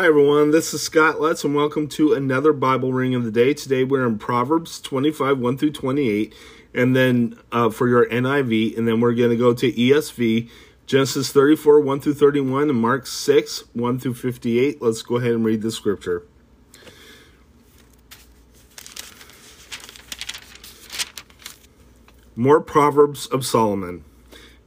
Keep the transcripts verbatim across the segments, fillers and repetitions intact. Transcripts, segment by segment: Hi everyone, this is Scott Letts and welcome to another Bible Ring of the Day. Today we're in Proverbs twenty-five, one through twenty-eight, and then uh, for your N I V, and then we're going to go to E S V, Genesis thirty-four, one through thirty-one, and Mark six, one through fifty-eight. Let's go ahead and read the scripture. More Proverbs of Solomon.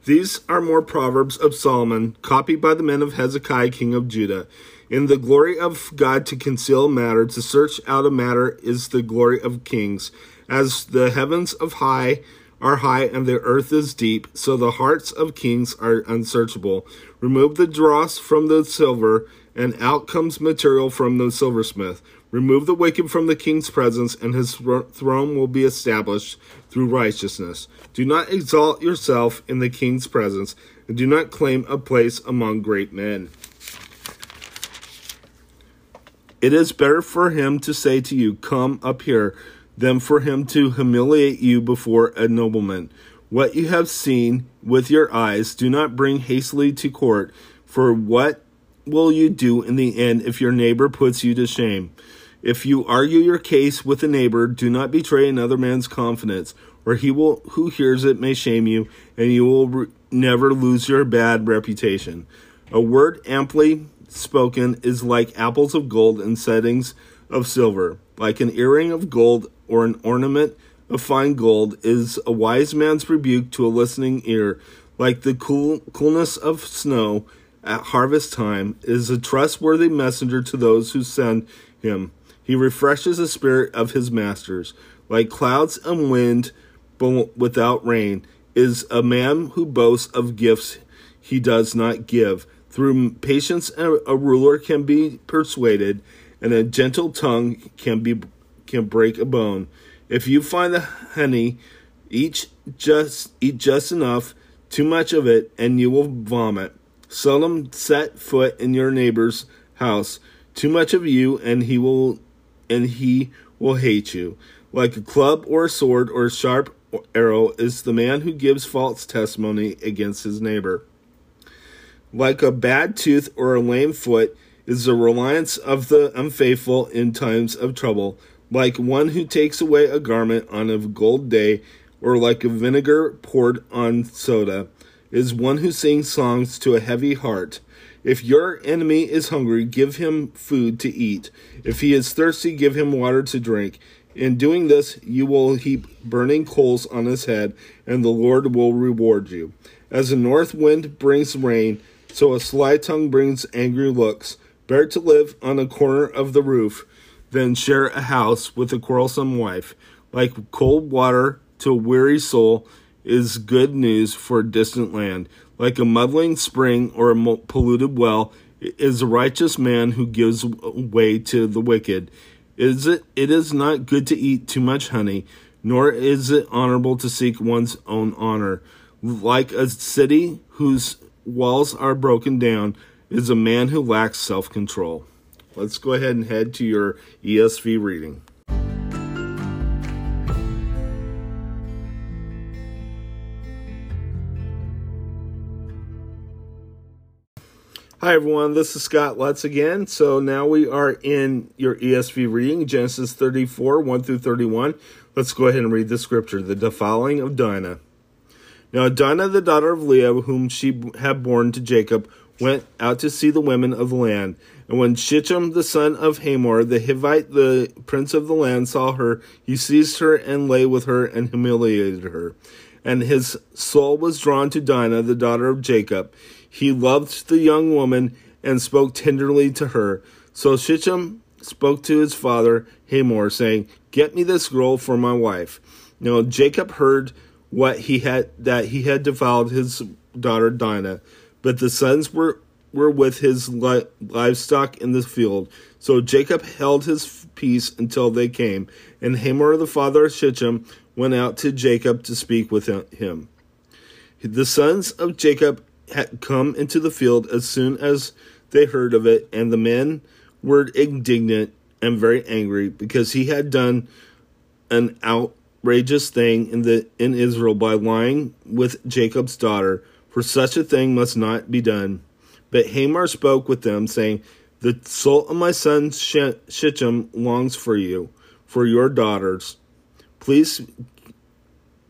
These are more Proverbs of Solomon, copied by the men of Hezekiah, king of Judah. In the glory of God to conceal a matter, to search out a matter is the glory of kings. As the heavens of high are high and the earth is deep, so the hearts of kings are unsearchable. Remove the dross from the silver, and out comes material from the silversmith. Remove the wicked from the king's presence, and his throne will be established through righteousness. Do not exalt yourself in the king's presence, and do not claim a place among great men. It is better for him to say to you, "Come up here," than for him to humiliate you before a nobleman. What you have seen with your eyes, do not bring hastily to court, for what will you do in the end if your neighbor puts you to shame? If you argue your case with a neighbor, do not betray another man's confidence, or he will, who hears it may shame you, and you will re- never lose your bad reputation. A word amply spoken is like apples of gold in settings of silver. Like an earring of gold or an ornament of fine gold is a wise man's rebuke to a listening ear. Like the cool, coolness of snow at harvest time is a trustworthy messenger to those who send him. He refreshes the spirit of his masters. Like clouds and wind without rain is a man who boasts of gifts he does not give. Through patience, a ruler can be persuaded, and a gentle tongue can be can break a bone. If you find the honey, eat just eat just enough, too much of it, and you will vomit. Seldom set foot in your neighbor's house. Too much of you, and he will and he will hate you. Like a club or a sword or a sharp arrow is the man who gives false testimony against his neighbor. Like a bad tooth or a lame foot is the reliance of the unfaithful in times of trouble. Like one who takes away a garment on a gold day, or like a vinegar poured on soda, is one who sings songs to a heavy heart. If your enemy is hungry, give him food to eat. If he is thirsty, give him water to drink. In doing this, you will heap burning coals on his head, and the Lord will reward you. As the north wind brings rain, so a sly tongue brings angry looks. Better to live on a corner of the roof than share a house with a quarrelsome wife. Like cold water to a weary soul is good news for a distant land. Like a muddling spring or a polluted well is a righteous man who gives way to the wicked. Is it, it is not good to eat too much honey, nor is it honorable to seek one's own honor. Like a city whose walls are broken down is a man who lacks self-control. Let's go ahead and head to your E S V reading. Hi everyone, this is Scott Lutz again. So now we are in your E S V reading, Genesis thirty-four, one through thirty-one. Let's go ahead and read the scripture, the defiling of Dinah. Now Dinah, the daughter of Leah, whom she had borne to Jacob, went out to see the women of the land. And when Shechem, the son of Hamor, the Hivite, the prince of the land, saw her, he seized her and lay with her and humiliated her. And his soul was drawn to Dinah, the daughter of Jacob. He loved the young woman and spoke tenderly to her. So Shechem spoke to his father Hamor, saying, "Get me this girl for my wife." Now Jacob heard what he had that he had defiled his daughter Dinah, but the sons were were with his li- livestock in the field. So Jacob held his peace until they came, and Hamor the father of Shechem went out to Jacob to speak with him. The sons of Jacob had come into the field as soon as they heard of it, and the men were indignant and very angry because he had done an out. outrageous thing in the in Israel by lying with Jacob's daughter, for such a thing must not be done. But Hamor spoke with them, saying, The soul of my son Shechem longs for you, for your daughters. Please,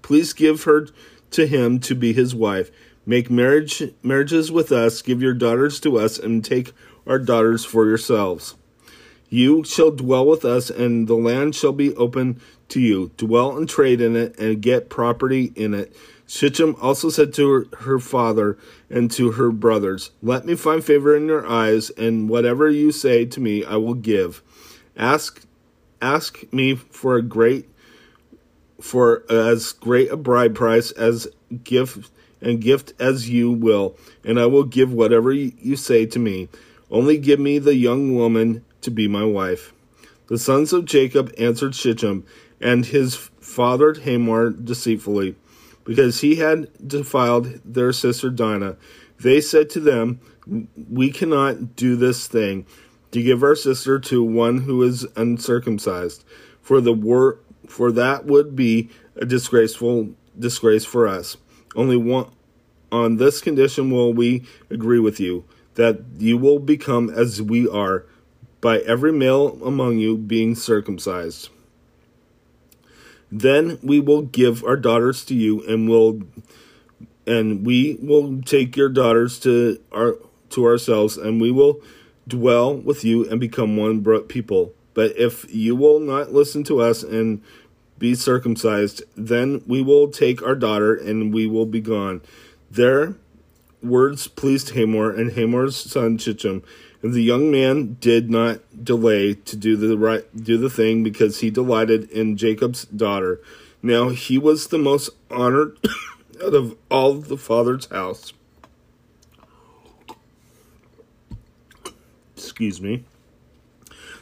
please give her to him to be his wife. Make marriage marriages with us, give your daughters to us, and take our daughters for yourselves. You shall dwell with us, and the land shall be open to you. Dwell and trade in it, and get property in it. Shechem also said to her, her father and to her brothers, let me find favor in your eyes, and whatever you say to me I will give. Ask, ask me for a great, for as great a bride price as gift and gift as you will, and I will give whatever you say to me. Only give me the young woman to be my wife. The sons of Jacob answered Shechem and his father Hamor deceitfully, because he had defiled their sister Dinah. They said to them, we cannot do this thing, to give our sister to one who is uncircumcised, for the war, for that would be a disgraceful disgrace for us. Only one, on this condition will we agree with you, that you will become as we are, by every male among you being circumcised. Then we will give our daughters to you, and will, and we will take your daughters to our to ourselves, and we will dwell with you and become one people. But if you will not listen to us and be circumcised, then we will take our daughter, and we will be gone. Their words pleased Hamor and Hamor's son Shechem, and the young man did not delay to do the right, do the thing, because he delighted in Jacob's daughter. Now he was the most honored out of all the father's house. Excuse me.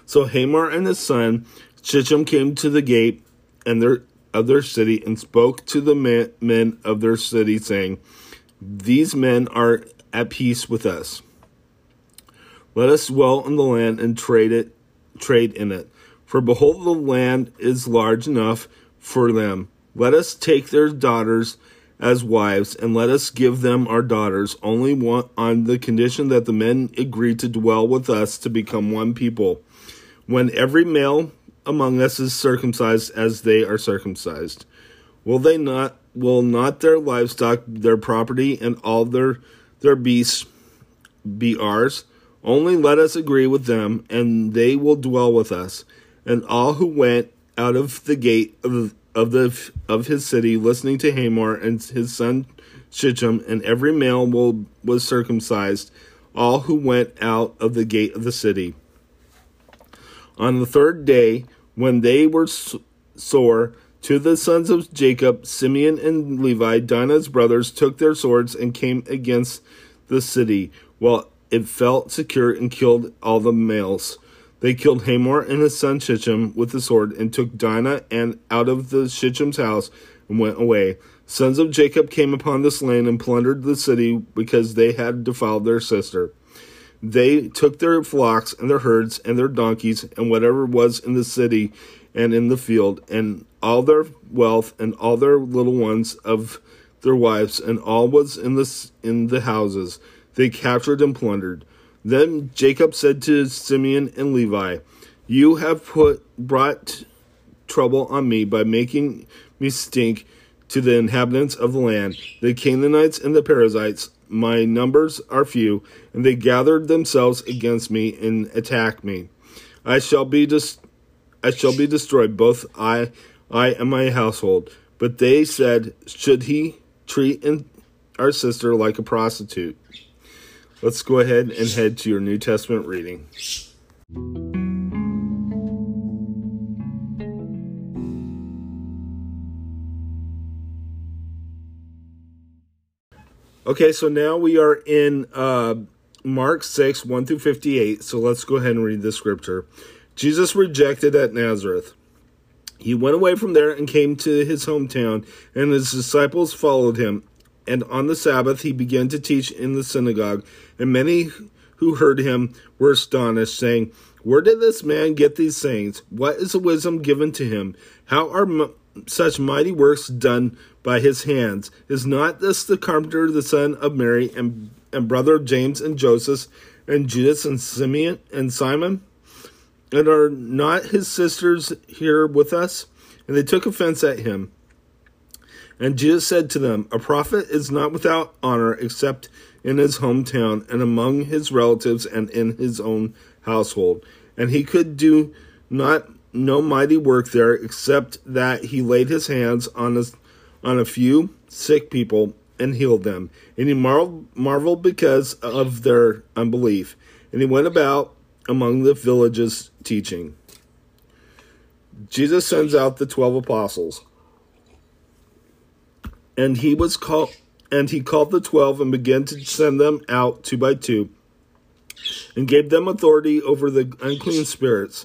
So Hamor and his son Shechem came to the gate and their of their city, and spoke to the man, men of their city, saying, these men are at peace with us. Let us dwell in the land and trade it, trade in it. For behold, the land is large enough for them. Let us take their daughters as wives, and let us give them our daughters, only one, on the condition that the men agree to dwell with us to become one people, when every male among us is circumcised as they are circumcised. Will they not? Will not their livestock, their property, and all their their beasts be ours? Only let us agree with them, and they will dwell with us. And all who went out of the gate of of the of his city, listening to Hamor and his son Shechem, and every male will, was circumcised. All who went out of the gate of the city. On the third day, when they were sore, to the sons of Jacob, Simeon and Levi, Dinah's brothers, took their swords and came against the city, while it felt secure, and killed all the males. They killed Hamor and his son Shechem with the sword, and took Dinah and out of the Shechem's house, and went away. Sons of Jacob came upon the slain and plundered the city, because they had defiled their sister. They took their flocks and their herds and their donkeys and whatever was in the city and in the field, and all their wealth and all their little ones of their wives, and all was in the in the houses. They captured and plundered. Then Jacob said to Simeon and Levi, "You have put brought trouble on me by making me stink to the inhabitants of the land, the Canaanites and the Perizzites. My numbers are few, and they gathered themselves against me and attacked me. I shall be dis- I shall be destroyed, both I, I and my household." But they said, "Should he treat in- our sister like a prostitute?" Let's go ahead and head to your New Testament reading. Okay, so now we are in uh, Mark six, one through fifty-eight. So let's go ahead and read the scripture. Jesus rejected at Nazareth. He went away from there and came to his hometown, and his disciples followed him. And on the Sabbath he began to teach in the synagogue. And many who heard him were astonished, saying, "Where did this man get these things? What is the wisdom given to him? How are m- such mighty works done by his hands? Is not this the carpenter, the son of Mary, and, and brother of James and Joseph, and Judas and Simeon and Simon? And are not his sisters here with us? And they took offense at him. And Jesus said to them, a prophet is not without honor except in his hometown and among his relatives and in his own household. And he could do not no mighty work there except that he laid his hands on a, on a few sick people and healed them. And he marveled, marveled because of their unbelief. And he went about among the villages teaching. Jesus sends out the twelve apostles. And he was called, and he called the twelve and began to send them out two by two, and gave them authority over the unclean spirits.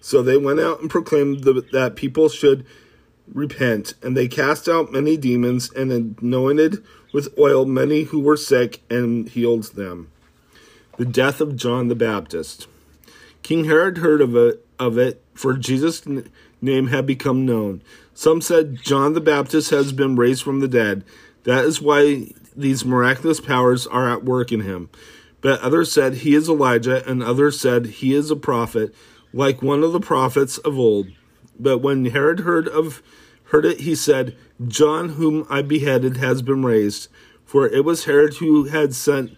So they went out and proclaimed the, that people should repent. And they cast out many demons and anointed with oil many who were sick and healed them. The death of John the Baptist. King Herod heard of it, of it for Jesus' name had become known. Some said, John the Baptist has been raised from the dead. That is why these miraculous powers are at work in him. But others said, he is Elijah, and others said, he is a prophet, like one of the prophets of old. But when Herod heard of heard it, he said, John, whom I beheaded, has been raised. For it was Herod who had sent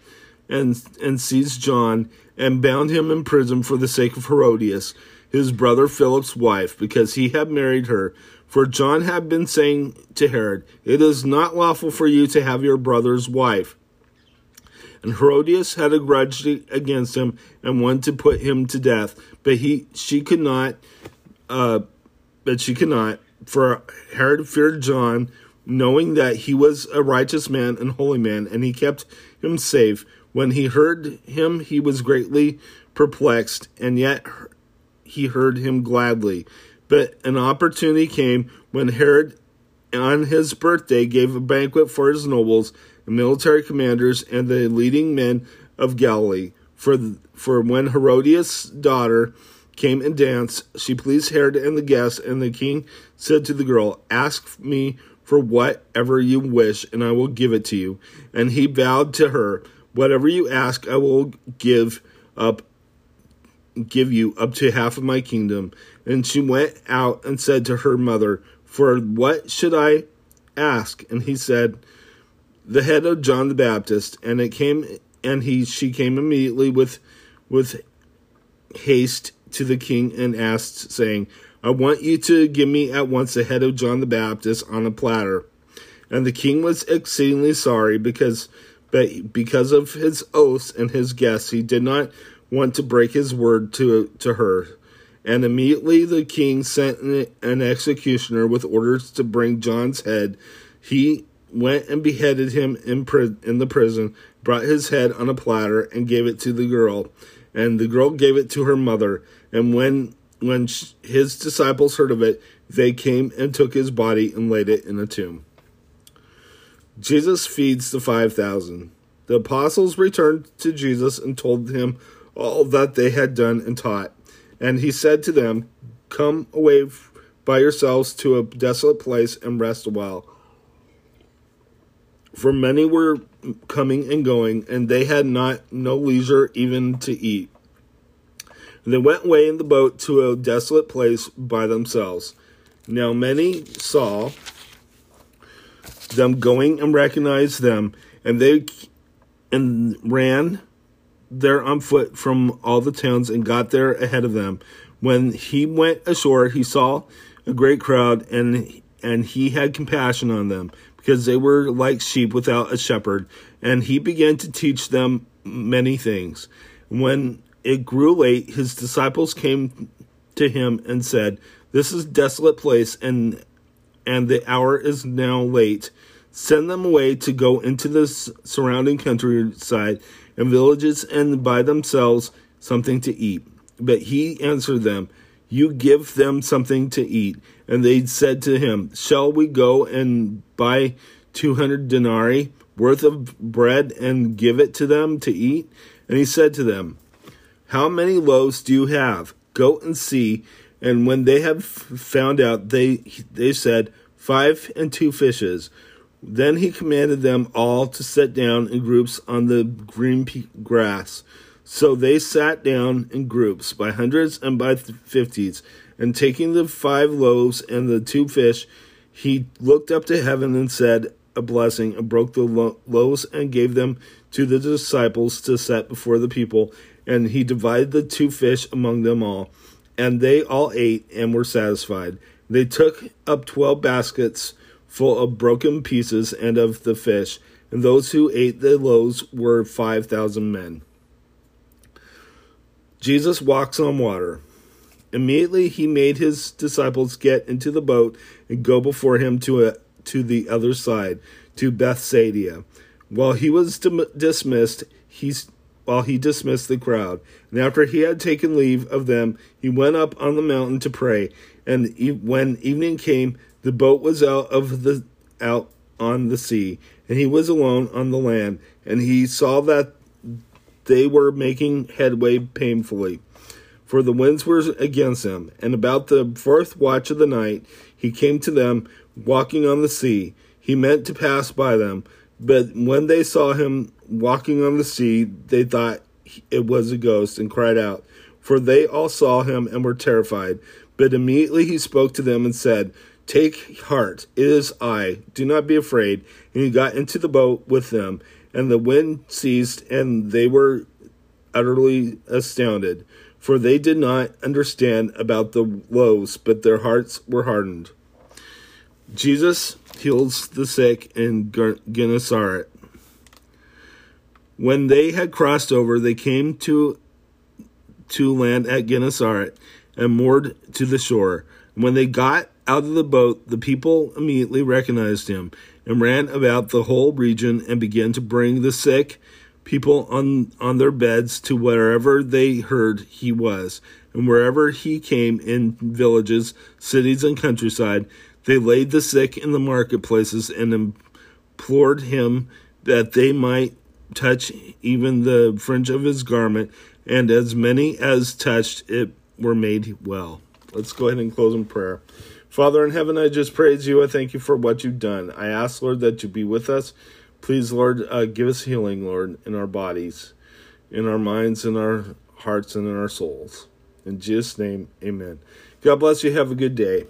and, and seized John, and bound him in prison for the sake of Herodias, his brother Philip's wife, because he had married her. For John had been saying to Herod, it is not lawful for you to have your brother's wife. And Herodias had a grudge against him and wanted to put him to death, but he she could not. Uh, but she could not, for Herod feared John, knowing that he was a righteous man and holy man, and he kept him safe. When he heard him, he was greatly perplexed, and yet he heard him gladly. But an opportunity came when Herod, on his birthday, gave a banquet for his nobles and military commanders and the leading men of Galilee. For, for when Herodias' daughter came and danced, she pleased Herod and the guests, and the king said to the girl, ask me for whatever you wish, and I will give it to you. And he vowed to her, whatever you ask, I will give up give you up to half of my kingdom. And she went out and said to her mother, for what should I ask? And he said, the head of John the Baptist. And it came, and he she came immediately with with haste to the king and asked, saying, I want you to give me at once the head of John the Baptist on a platter. And the king was exceedingly sorry, because but because of his oaths and his guests, he did not want to break his word to to her. And immediately the king sent an executioner with orders to bring John's head. He went and beheaded him in, pri- in the prison, brought his head on a platter, and gave it to the girl. And the girl gave it to her mother. And when, when sh- his disciples heard of it, they came and took his body and laid it in a tomb. Jesus feeds the five thousand. The apostles returned to Jesus and told him all that they had done and taught. And he said to them, come away by yourselves to a desolate place and rest a while. For many were coming and going, and they had not no leisure even to eat. And they went away in the boat to a desolate place by themselves. Now many saw them going and recognized them, and they and ran there on foot from all the towns and got there ahead of them. When he went ashore, he saw a great crowd, and and he had compassion on them, because they were like sheep without a shepherd. And he began to teach them many things. When it grew late, his disciples came to him and said, this is a desolate place, and and the hour is now late. Send them away to go into the surrounding countryside and villages and by themselves something to eat. But he answered them, You give them something to eat. And they said to him, Shall we go and buy two hundred denarii worth of bread and give it to them to eat? And he said to them, How many loaves do you have? Go and see. And when they had found out, they they said, Five and two fishes. Then he commanded them all to sit down in groups on the green grass. So they sat down in groups, by hundreds and by fifties. And taking the five loaves and the two fish, he looked up to heaven and said a blessing, and broke the lo- loaves and gave them to the disciples to set before the people. And he divided the two fish among them all. And they all ate and were satisfied. They took up twelve baskets full of broken pieces and of the fish. And those who ate the loaves were five thousand men. Jesus walks on water. Immediately he made his disciples get into the boat and go before him to a, to the other side, to Bethsaida. While he was dismissed, he while he dismissed the crowd, and after he had taken leave of them, he went up on the mountain to pray. And e- when evening came, the boat was out of the out on the sea, and he was alone on the land. And he saw that they were making headway painfully, for the winds were against them. And about the fourth watch of the night, he came to them, walking on the sea. He meant to pass by them, but when they saw him walking on the sea, they thought it was a ghost and cried out, for they all saw him and were terrified. But immediately he spoke to them and said, Take heart, it is I, do not be afraid. And he got into the boat with them. And the wind ceased, and they were utterly astounded, for they did not understand about the loaves, but their hearts were hardened. Jesus heals the sick in Gennesaret. When they had crossed over, they came to to land at Gennesaret and moored to the shore. When they got out of the boat, the people immediately recognized him and ran about the whole region and began to bring the sick people on, on their beds to wherever they heard he was. And wherever he came, in villages, cities, and countryside, they laid the sick in the marketplaces and implored him that they might touch even the fringe of his garment, and as many as touched it were made well. Let's go ahead and close in prayer. Father in heaven, I just praise you. I thank you for what you've done. I ask, Lord, that you be with us. Please, Lord, uh, give us healing, Lord, in our bodies, in our minds, in our hearts, and in our souls. In Jesus' name, amen. God bless you. Have a good day.